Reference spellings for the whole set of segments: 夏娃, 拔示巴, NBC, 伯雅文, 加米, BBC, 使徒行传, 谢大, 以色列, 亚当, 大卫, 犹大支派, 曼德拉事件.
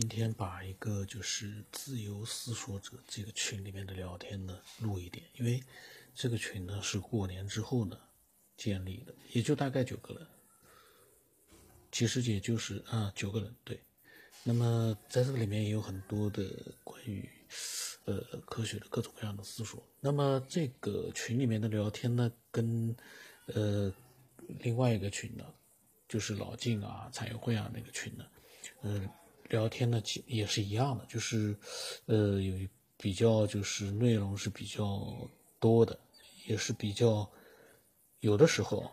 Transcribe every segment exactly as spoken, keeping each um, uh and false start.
今天把一个就是自由思索者这个群里面的聊天呢录一点，因为这个群呢是过年之后呢建立的，也就大概九个人，其实也就是啊九个人对。那么在这个里面也有很多的关于呃科学的各种各样的思索。那么这个群里面的聊天呢，跟呃另外一个群呢，就是老静啊、产业会啊那个群呢，嗯、呃，聊天呢也是一样的，就是呃有比较就是内容是比较多的，也是比较。有的时候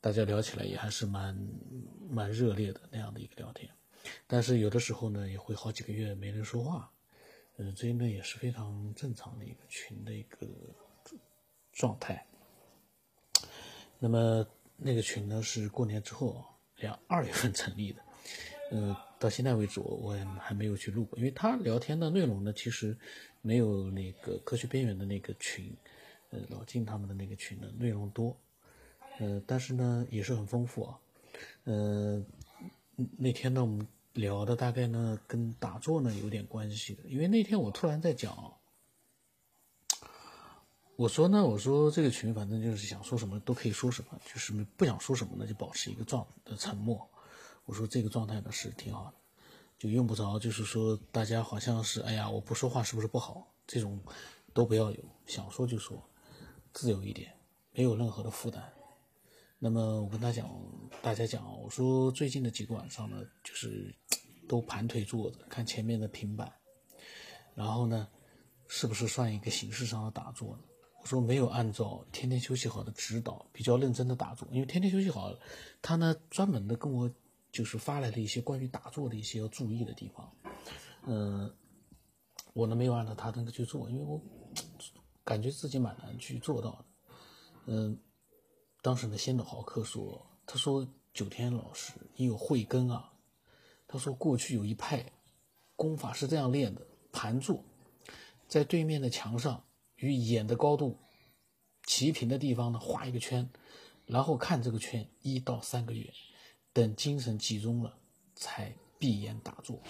大家聊起来也还是蛮蛮热烈的那样的一个聊天，但是有的时候呢也会好几个月没人说话，嗯、呃，这呢也是非常正常的一个群的一个状态。那么那个群呢是过年之后两二月份成立的，呃，到现在为止我也还没有去录过，因为他聊天的内容呢其实没有那个科学边缘的那个群，呃，老金他们的那个群的内容多。呃，但是呢也是很丰富啊。呃，那天呢我们聊的大概呢跟打坐呢有点关系的，因为那天我突然在讲，我说呢我说这个群反正就是想说什么都可以说什么，就是不想说什么呢就保持一个状的沉默。我说这个状态呢是挺好的，就用不着就是说大家好像是哎呀我不说话是不是不好，这种都不要有，想说就说，自由一点，没有任何的负担。那么我跟他讲，大家讲，我说最近的几个晚上呢，就是都盘腿坐着看前面的平板，然后呢，是不是算一个形式上的打坐呢？我说没有按照天天休息好的指导，比较认真的打坐，因为天天休息好，他呢专门的跟我就是发来了一些关于打坐的一些要注意的地方，嗯、呃，我呢没有按照他那个去做，因为我感觉自己蛮难去做到的。嗯，当时的先导豪客说，他说九天老师你有慧根啊，他说过去有一派功法是这样练的，盘坐在对面的墙上与眼的高度齐平的地方呢画一个圈，然后看这个圈一到三个月，等精神集中了才闭眼打坐。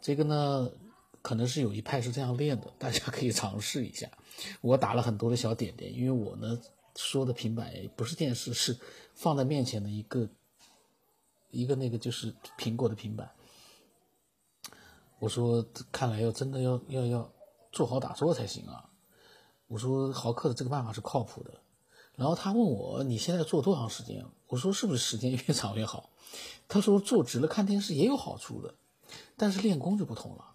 这个呢可能是有一派是这样练的，大家可以尝试一下。我打了很多的小点点，因为我呢说的平板不是电视，是放在面前的一个一个那个就是苹果的平板。我说看来要真的要要要做好打坐才行啊。我说豪克的这个办法是靠谱的。然后他问我你现在做多长时间，我说是不是时间越长越好，他说坐直了看电视也有好处的，但是练功就不同了。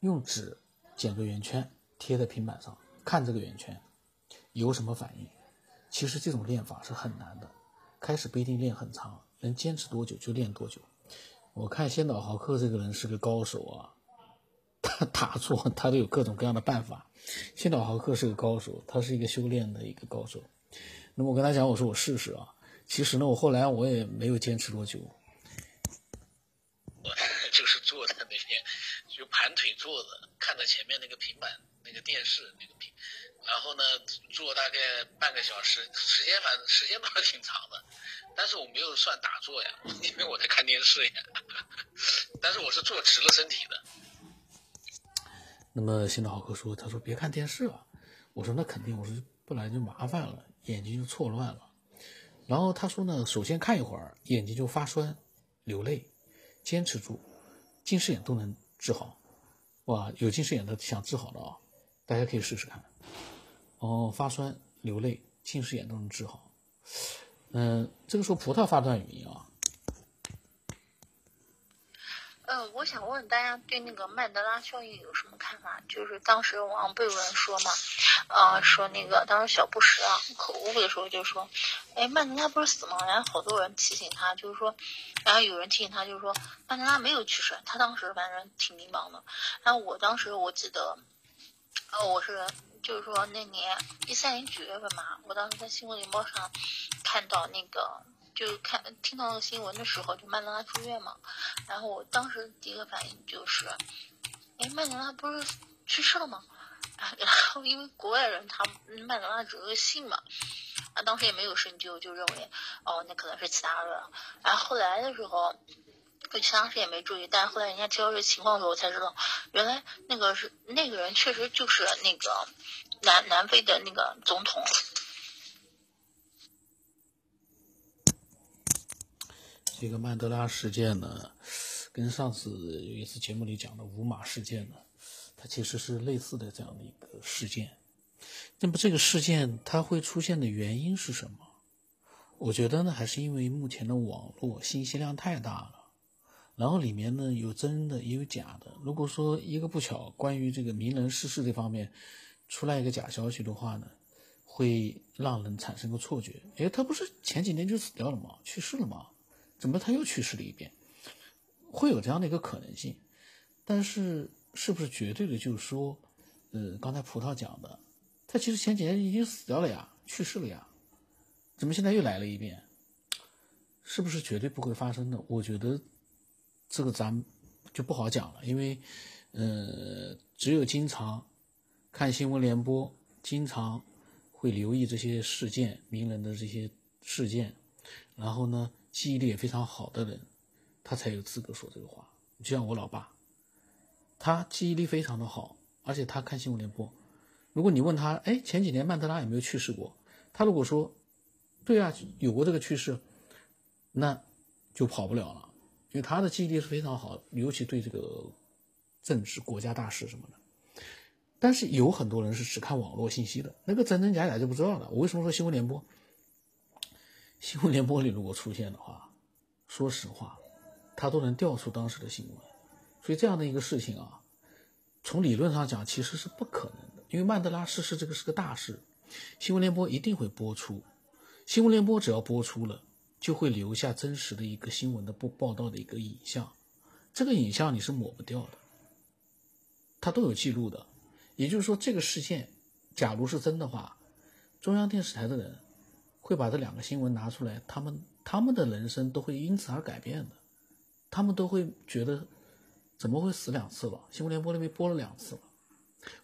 用纸剪个圆圈贴在平板上，看这个圆圈有什么反应。其实这种练法是很难的，开始不一定练很长，能坚持多久就练多久。我看先导豪客这个人是个高手啊，他打坐他都有各种各样的办法，先导豪客是个高手，他是一个修炼的一个高手。那么我跟他讲，我说我试试啊，其实呢我后来我也没有坚持多久，我就是坐在那边就盘腿坐着看着前面那个平板那个电视那个屏，然后呢坐大概半个小时，时间反正时间倒是挺长的，但是我没有算打坐呀，因为我在看电视呀，但是我是坐直了身体的。那么新的豪客说，他说别看电视了，我说那肯定，我说不然就麻烦了，眼睛就错乱了。然后他说呢，首先看一会儿眼睛就发酸流泪，坚持住近视眼都能治好。哇，有近视眼的想治好的啊，大家可以试试看。哦，发酸流泪近视眼都能治好。嗯、呃，这个时候葡萄发段语音啊。呃，我想问大家对那个曼德拉效应有什么看法？就是当时王贝文说嘛，呃，说那个当时小布什啊口误的时候就说，哎，曼德拉不是死吗？然后好多人提醒他，就是说，然后有人提醒他，就是说曼德拉没有去世，他当时反正挺迷茫的。然后我当时我记得，呃，我是就是说那年一三年九月份嘛，我当时在新闻联播上看到那个。就看听到那个新闻的时候，就曼德拉住院嘛，然后我当时第一个反应就是，哎，曼德拉不是去世了吗？然后因为国外人他曼德拉只有个姓嘛，啊，当时也没有深究，就认为哦那可能是其他人。然后后来的时候，其他时也没注意，但是后来人家介绍这情况的时候，我才知道，原来那个是那个人确实就是那个南南非的那个总统。这个曼德拉事件呢，跟上次有一次节目里讲的五马事件呢，它其实是类似的这样的一个事件。那么这个事件它会出现的原因是什么？我觉得呢，还是因为目前的网络信息量太大了，然后里面呢有真的也有假的。如果说一个不巧，关于这个名人逝世这方面出来一个假消息的话呢，会让人产生个错觉，诶，他不是前几年就死掉了吗？去世了吗？怎么他又去世了一遍？会有这样的一个可能性。但是是不是绝对的，就是说呃，刚才葡萄讲的，他其实前几年已经死掉了呀，去世了呀，怎么现在又来了一遍？是不是绝对不会发生的？我觉得这个咱就不好讲了，因为呃，只有经常看新闻联播，经常会留意这些事件，名人的这些事件，然后呢记忆力也非常好的人，他才有资格说这个话。就像我老爸，他记忆力非常的好，而且他看新闻联播，如果你问他，哎，前几年曼德拉有没有去世过？他如果说，对啊，有过这个去世，那就跑不了了，因为他的记忆力是非常好的，尤其对这个政治、国家大事什么的。但是有很多人是只看网络信息的，那个真真假假就不知道了。我为什么说新闻联播？新闻联播里如果出现的话，说实话，他都能调出当时的新闻。所以这样的一个事情啊，从理论上讲其实是不可能的。因为曼德拉逝世这个是个大事，新闻联播一定会播出，新闻联播只要播出了，就会留下真实的一个新闻的报道的一个影像，这个影像你是抹不掉的，它都有记录的。也就是说，这个事件假如是真的话，中央电视台的人会把这两个新闻拿出来，他们他们的人生都会因此而改变的，他们都会觉得怎么会死两次了，新闻联播里面播了两次了。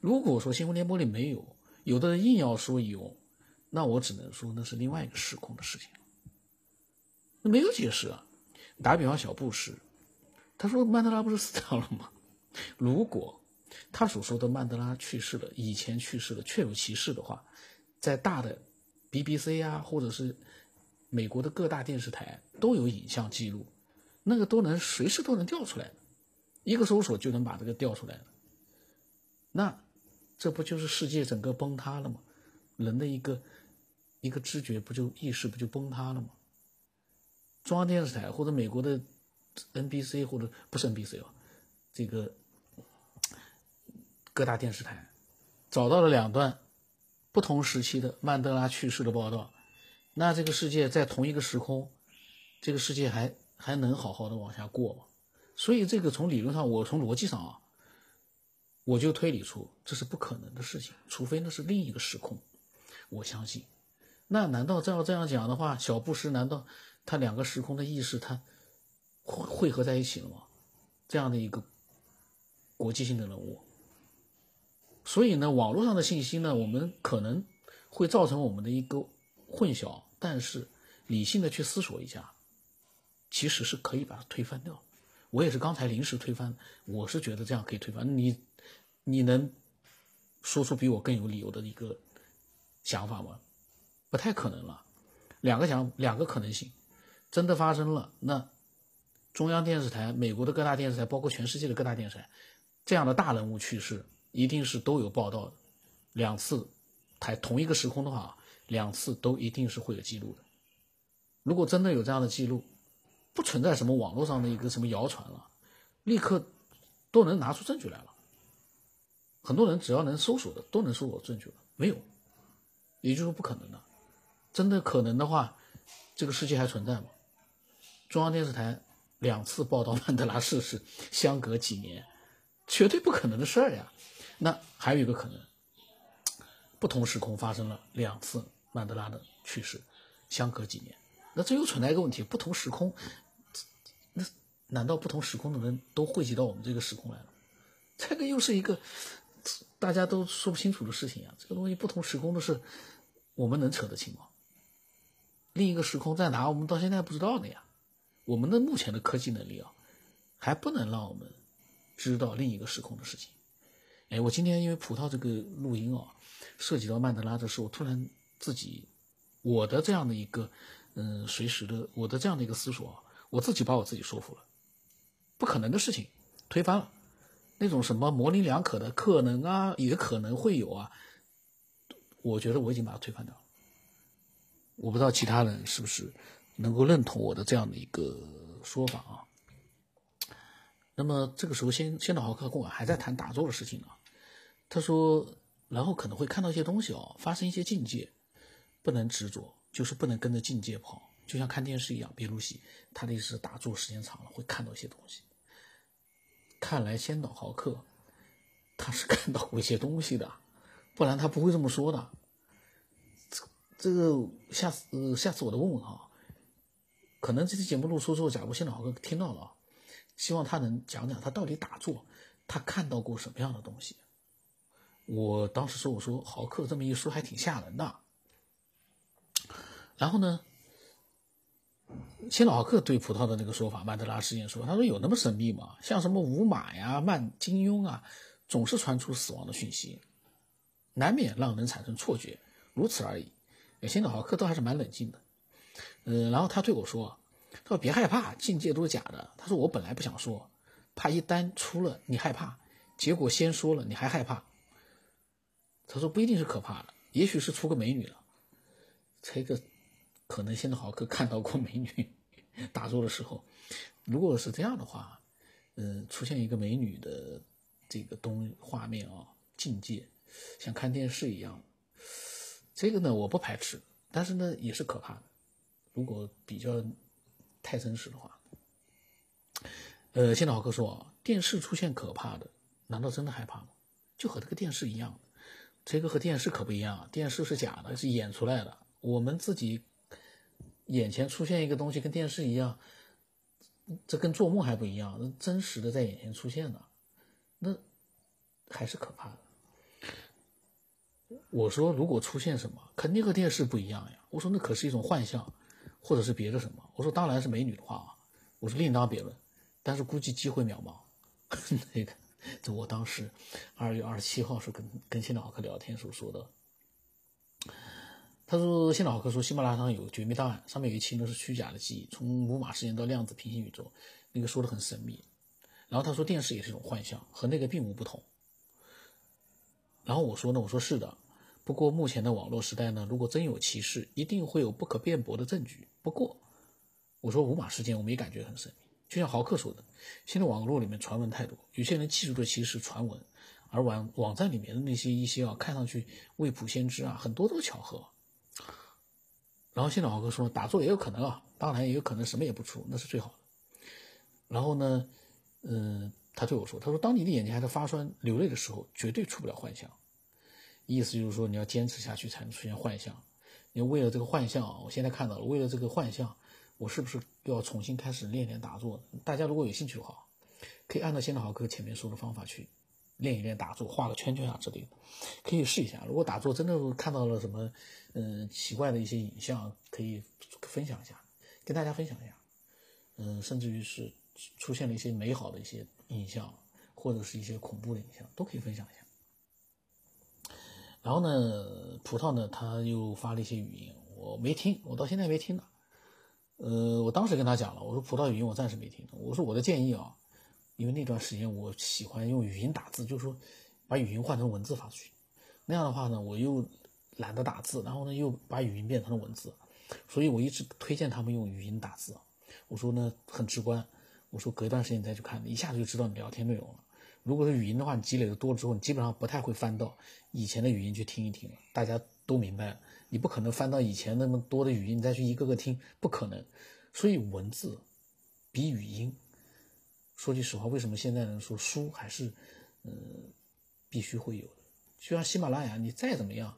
如果说新闻联播里没有，有的人硬要说有，那我只能说那是另外一个时空的事情，那没有解释啊。打比方，小布什，他说曼德拉不是死掉了吗？如果他所说的曼德拉去世了，以前去世了，确有其事的话，在大的 B B C 啊，或者是美国的各大电视台都有影像记录，那个都能随时都能调出来的，一个搜索就能把这个调出来的。那这不就是世界整个崩塌了吗？人的一个一个知觉不就意识不就崩塌了吗？中央电视台或者美国的 N B C 或者不是 N B C 啊，这个各大电视台找到了两段不同时期的曼德拉去世的报道，那这个世界在同一个时空，这个世界还还能好好的往下过吗？所以这个从理论上，我从逻辑上啊，我就推理出这是不可能的事情，除非那是另一个时空，我相信。那难道照这样讲的话，小布什难道他两个时空的意识他汇合在一起了吗？这样的一个国际性的人物。所以呢，网络上的信息呢，我们可能会造成我们的一个混淆，但是理性的去思索一下，其实是可以把它推翻掉。我也是刚才临时推翻，我是觉得这样可以推翻。你你能说出比我更有理由的一个想法吗？不太可能了。两个想两个可能性，真的发生了，那中央电视台、美国的各大电视台，包括全世界的各大电视台，这样的大人物去世一定是都有报道的。两次台同一个时空的话，两次都一定是会有记录的。如果真的有这样的记录，不存在什么网络上的一个什么谣传了，立刻都能拿出证据来了。很多人只要能搜索的都能搜索证据了，没有，也就是说不可能的。真的可能的话，这个世界还存在吗？中央电视台两次报道曼德拉逝世，相隔几年，绝对不可能的事儿呀。那还有一个可能，不同时空发生了两次曼德拉的去世，相隔几年，那这又存在一个问题，不同时空，那难道不同时空的人都汇集到我们这个时空来了？这个又是一个大家都说不清楚的事情啊，这个东西不同时空的是我们能扯得清吗？另一个时空在哪，我们到现在不知道的呀。我们的目前的科技能力啊，还不能让我们知道另一个时空的事情。哎，我今天因为葡萄这个录音啊，涉及到曼德拉的时候，突然自己我的这样的一个嗯、呃、随时的我的这样的一个思索啊，我自己把我自己说服了，不可能的事情推翻了，那种什么模棱两可的可能啊，也可能会有啊，我觉得我已经把它推翻掉了。我不知道其他人是不是能够认同我的这样的一个说法啊。那么这个时候先先到豪克贡啊还在谈打坐的事情呢、啊、他说然后可能会看到一些东西哦，发生一些境界，不能执着，就是不能跟着境界跑，就像看电视一样，别入戏。他的意思是打坐时间长了会看到一些东西。看来先到豪克他是看到过一些东西的，不然他不会这么说的。这个下次、呃、下次我都问问啊，可能这期节目录出之后，假如现在好哥听到了啊，希望他能讲讲他到底打坐他看到过什么样的东西。我当时说我说豪克这么一说还挺吓人的。然后呢先老豪克对葡萄的那个说法曼德拉事件说，他说有那么神秘吗？像什么五马呀曼金庸啊总是传出死亡的讯息，难免让人产生错觉，如此而已。现在豪克倒还是蛮冷静的，嗯，然后他对我说：“他说别害怕，境界都是假的。”他说：“我本来不想说，怕一旦出了你害怕，结果先说了你还害怕。”他说：“不一定是可怕的，也许是出个美女了。”这个可能现在豪克看到过美女，打坐的时候，如果是这样的话，嗯，出现一个美女的这个东画面啊，境界像看电视一样。这个呢我不排斥，但是呢也是可怕的，如果比较太真实的话。呃，现在豪克说啊，电视出现可怕的，难道真的害怕吗？就和这个电视一样，这个和电视可不一样啊，电视是假的，是演出来的，我们自己眼前出现一个东西跟电视一样，这跟做梦还不一样，真实的在眼前出现的，那还是可怕的。我说如果出现什么肯定和电视不一样呀，我说那可是一种幻象或者是别的什么，我说当然是美女的话啊，我说另当别论，但是估计机会渺茫。那个这我当时二月二十七号是跟跟新老豪克聊天时候说的。他说新老豪克说喜马拉雅上有绝密档案，上面有一期呢是虚假的记忆，从五马事件到量子平行宇宙，那个说的很神秘，然后他说电视也是一种幻象，和那个并无不同。然后我说呢，我说是的，不过目前的网络时代呢，如果真有歧视，一定会有不可辩驳的证据。不过，我说五马事件我们也感觉很神秘，就像豪克说的，现在网络里面传闻太多，有些人记住的其实是传闻，而网网站里面的那些一些啊，看上去未卜先知啊，很多都是巧合。然后现在豪克说打坐也有可能啊，当然也有可能什么也不出，那是最好的。然后呢，嗯、呃。他对我说，他说当你的眼睛还在发酸流泪的时候，绝对出不了幻象。意思就是说你要坚持下去才能出现幻象，你为了这个幻象啊，我现在看到了，为了这个幻象我是不是要重新开始练练打坐？大家如果有兴趣的话，可以按照先到豪克前面说的方法去练一练打坐，画个圈圈啊之类的，可以试一下。如果打坐真的看到了什么嗯、呃、奇怪的一些影像，可以分享一下，跟大家分享一下。嗯、呃、甚至于是出现了一些美好的一些影像，或者是一些恐怖的影像，都可以分享一下。然后呢，葡萄呢他又发了一些语音，我没听，我到现在没听呢。呃，我当时跟他讲了，我说葡萄语音我暂时没听，我说我的建议啊，因为那段时间我喜欢用语音打字，就是说把语音换成文字发出去，那样的话呢我又懒得打字，然后呢又把语音变成了文字，所以我一直推荐他们用语音打字。我说呢很直观，我说隔一段时间你再去看，一下子就知道你聊天内容了。如果是语音的话，你积累的多了之后，你基本上不太会翻到以前的语音去听一听了，大家都明白了，你不可能翻到以前那么多的语音你再去一个个听，不可能。所以文字比语音，说句实话，为什么现在人说书还是嗯、呃、必须会有的，就像喜马拉雅你再怎么样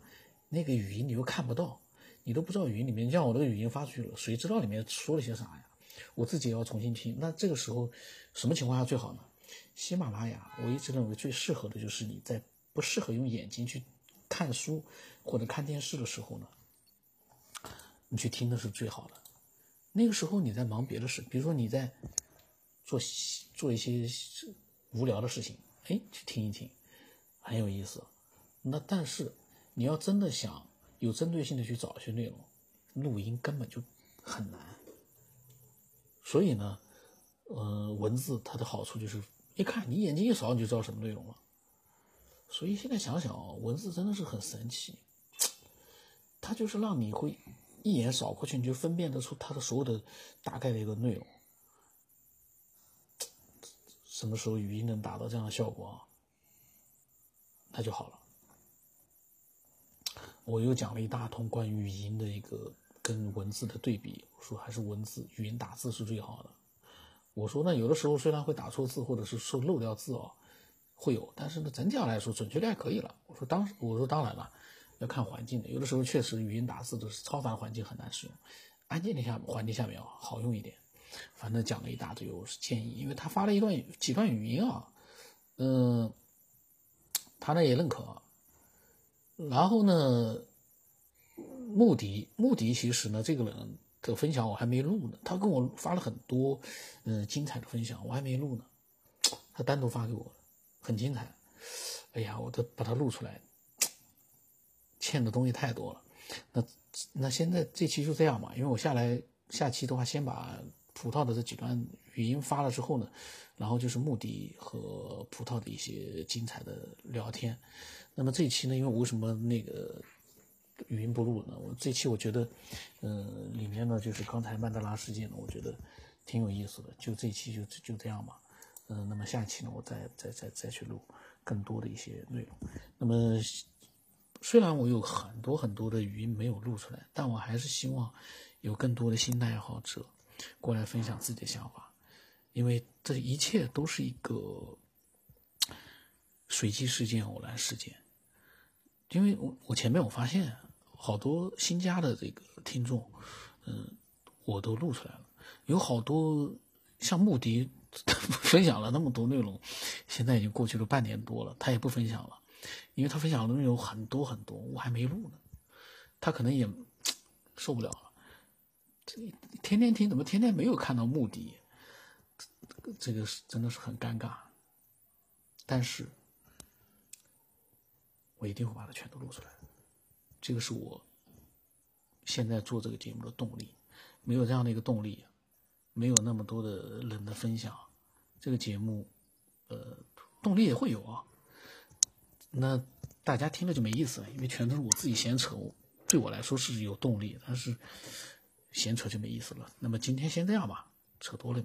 那个语音你又看不到，你都不知道语音里面，像我这个语音发出去了，谁知道里面说了些啥呀，我自己也要重新听。那这个时候什么情况下最好呢？喜马拉雅我一直认为最适合的就是你在不适合用眼睛去看书或者看电视的时候呢，你去听的是最好的。那个时候你在忙别的事，比如说你在做做一些无聊的事情，哎，去听一听，很有意思。那但是你要真的想有针对性的去找一些内容，录音根本就很难。所以呢，呃，文字它的好处就是，一看你眼睛一扫，你就知道什么内容了。所以现在想想哦，文字真的是很神奇，它就是让你会一眼扫过去，你就分辨得出它的所有的大概的一个内容。什么时候语音能达到这样的效果啊？那就好了。我又讲了一大通关于语音的一个跟文字的对比，我说还是文字语音打字是最好的。我说呢，有的时候虽然会打错字，或者是说漏掉字哦，会有，但是呢，整体上来说准确率还可以了。我说当我说当然了，要看环境的，有的时候确实语音打字的超凡环境很难使用，安静的下环境下面好用一点。反正讲了一大堆，我是建议，因为他发了一段几段语音啊，嗯、呃，他呢也认可、啊。然后呢，穆迪穆迪其实呢，这个人的分享我还没录呢，他跟我发了很多嗯、呃、精彩的分享，我还没录呢，他单独发给我，很精彩。哎呀，我都把它录出来，欠的东西太多了。那那现在这期就这样吧，因为我下来下期的话，先把葡萄的这几段语音发了之后呢，然后就是穆迪和葡萄的一些精彩的聊天。那么这一期呢，因为我为什么那个语音不录呢？我这期我觉得，呃，里面呢就是刚才曼德拉事件呢，我觉得挺有意思的。就这一期就就这样吧。嗯、呃，那么下一期呢，我再再再再去录更多的一些内容。那么虽然我有很多很多的语音没有录出来，但我还是希望有更多的新的爱好者过来分享自己的想法，因为这一切都是一个随机事件、偶然事件。因为我我前面我发现好多新加的这个听众，嗯，我都录出来了，有好多像穆迪分享了那么多内容，现在已经过去了半年多了，他也不分享了，因为他分享的内容很多很多，我还没录呢，他可能也受不了了。天天听，怎么天天没有看到目的？这个是真的是很尴尬。但是，我一定会把它全都录出来。这个是我现在做这个节目的动力。没有这样的一个动力，没有那么多的人的分享，这个节目，呃，动力也会有啊。那大家听了就没意思了，因为全都是我自己闲扯，对我来说是有动力，但是闲扯就没意思了。那么今天先这样吧，扯多了。